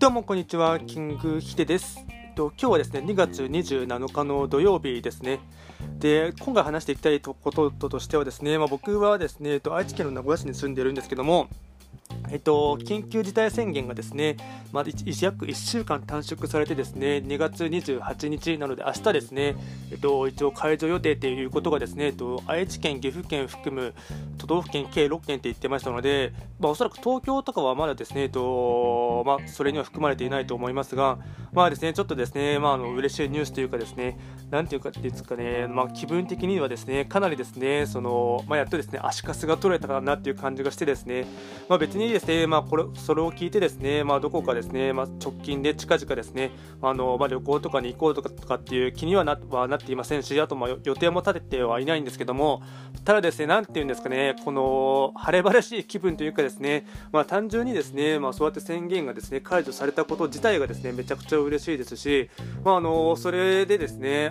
どうもこんにちは、キングヒデです。今日はですね、2月27日の土曜日ですね。で、今回話していきたいこととしてはですね、僕はですね、愛知県の名古屋市に住んでるんですけども、緊急事態宣言がですね、約1週間短縮されてですね、2月28日なので明日ですね、一応解除予定ということがですね、愛知県、岐阜県含む都道府県計6県って言ってましたので、おそらく東京とかはまだですね、それには含まれていないと思いますが、ですね、ちょっとですね、嬉しいニュースというかですね、なんていうかっていうんですかね、気分的にはですね、かなりですね、やっとですね、足かすが取れたかなっていう感じがしてですね、別にですね、それを聞いてですね、どこかですね、直近で近々ですね、旅行とかに行こうとかっていう気には なっていませんし、あと予定も立ててはいないんですけども、ただですね、なんていうんですかね、この晴れ晴らしい気分というかですね、単純にですね、そうやって宣言がですね解除されたこと自体がですねめちゃくちゃ嬉しいですし、それでですね、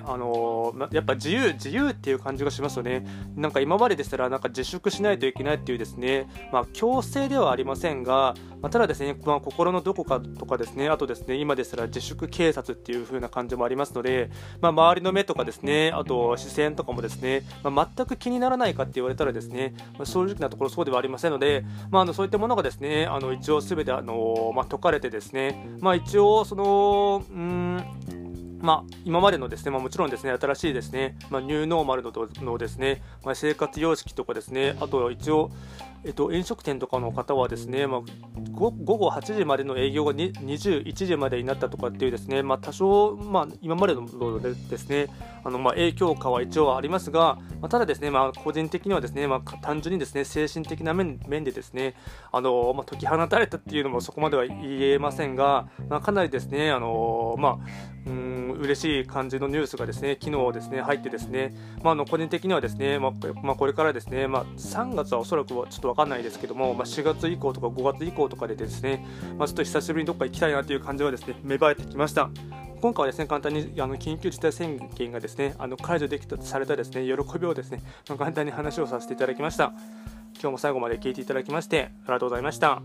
やっぱ自由っていう感じがしますよね。なんか今まででしたらなんか自粛しないといけないっていうですね、強制ではありませんが、ただですね、心のどこかとかですね、あとですね、今でしたら自粛警察っていう風な感じもありますので、周りの目とかですね、あと視線とかもですね、全く気にならないかって言われたらですね、正直なところそうではありませんので、そういったものがですね、一応すべて解かれてですね、一応今までのですね、もちろんですね、新しいですね、ニューノーマルのですね、生活様式とかですね、あと一応、飲食店とかの方はですね、午後8時までの営業が21時までになったとかっていうですね、多少、今までのですね、影響下は一応ありますが、ただですね、個人的にはですね、単純にですね、精神的な面でですね、解き放たれたっていうのもそこまでは言えませんが、かなりですね、嬉しい感じのニュースがですね、昨日ですね入ってですね、個人的にはですね、これからですね、3月はおそらくちょっと分かんないですけども、4月以降とか5月以降とかでですね、ちょっと久しぶりにどっか行きたいなという感じはですね芽生えてきました。今回はですね、簡単に緊急事態宣言がですね解除されたですね喜びをですね簡単に話をさせていただきました。今日も最後まで聞いていただきましてありがとうございました。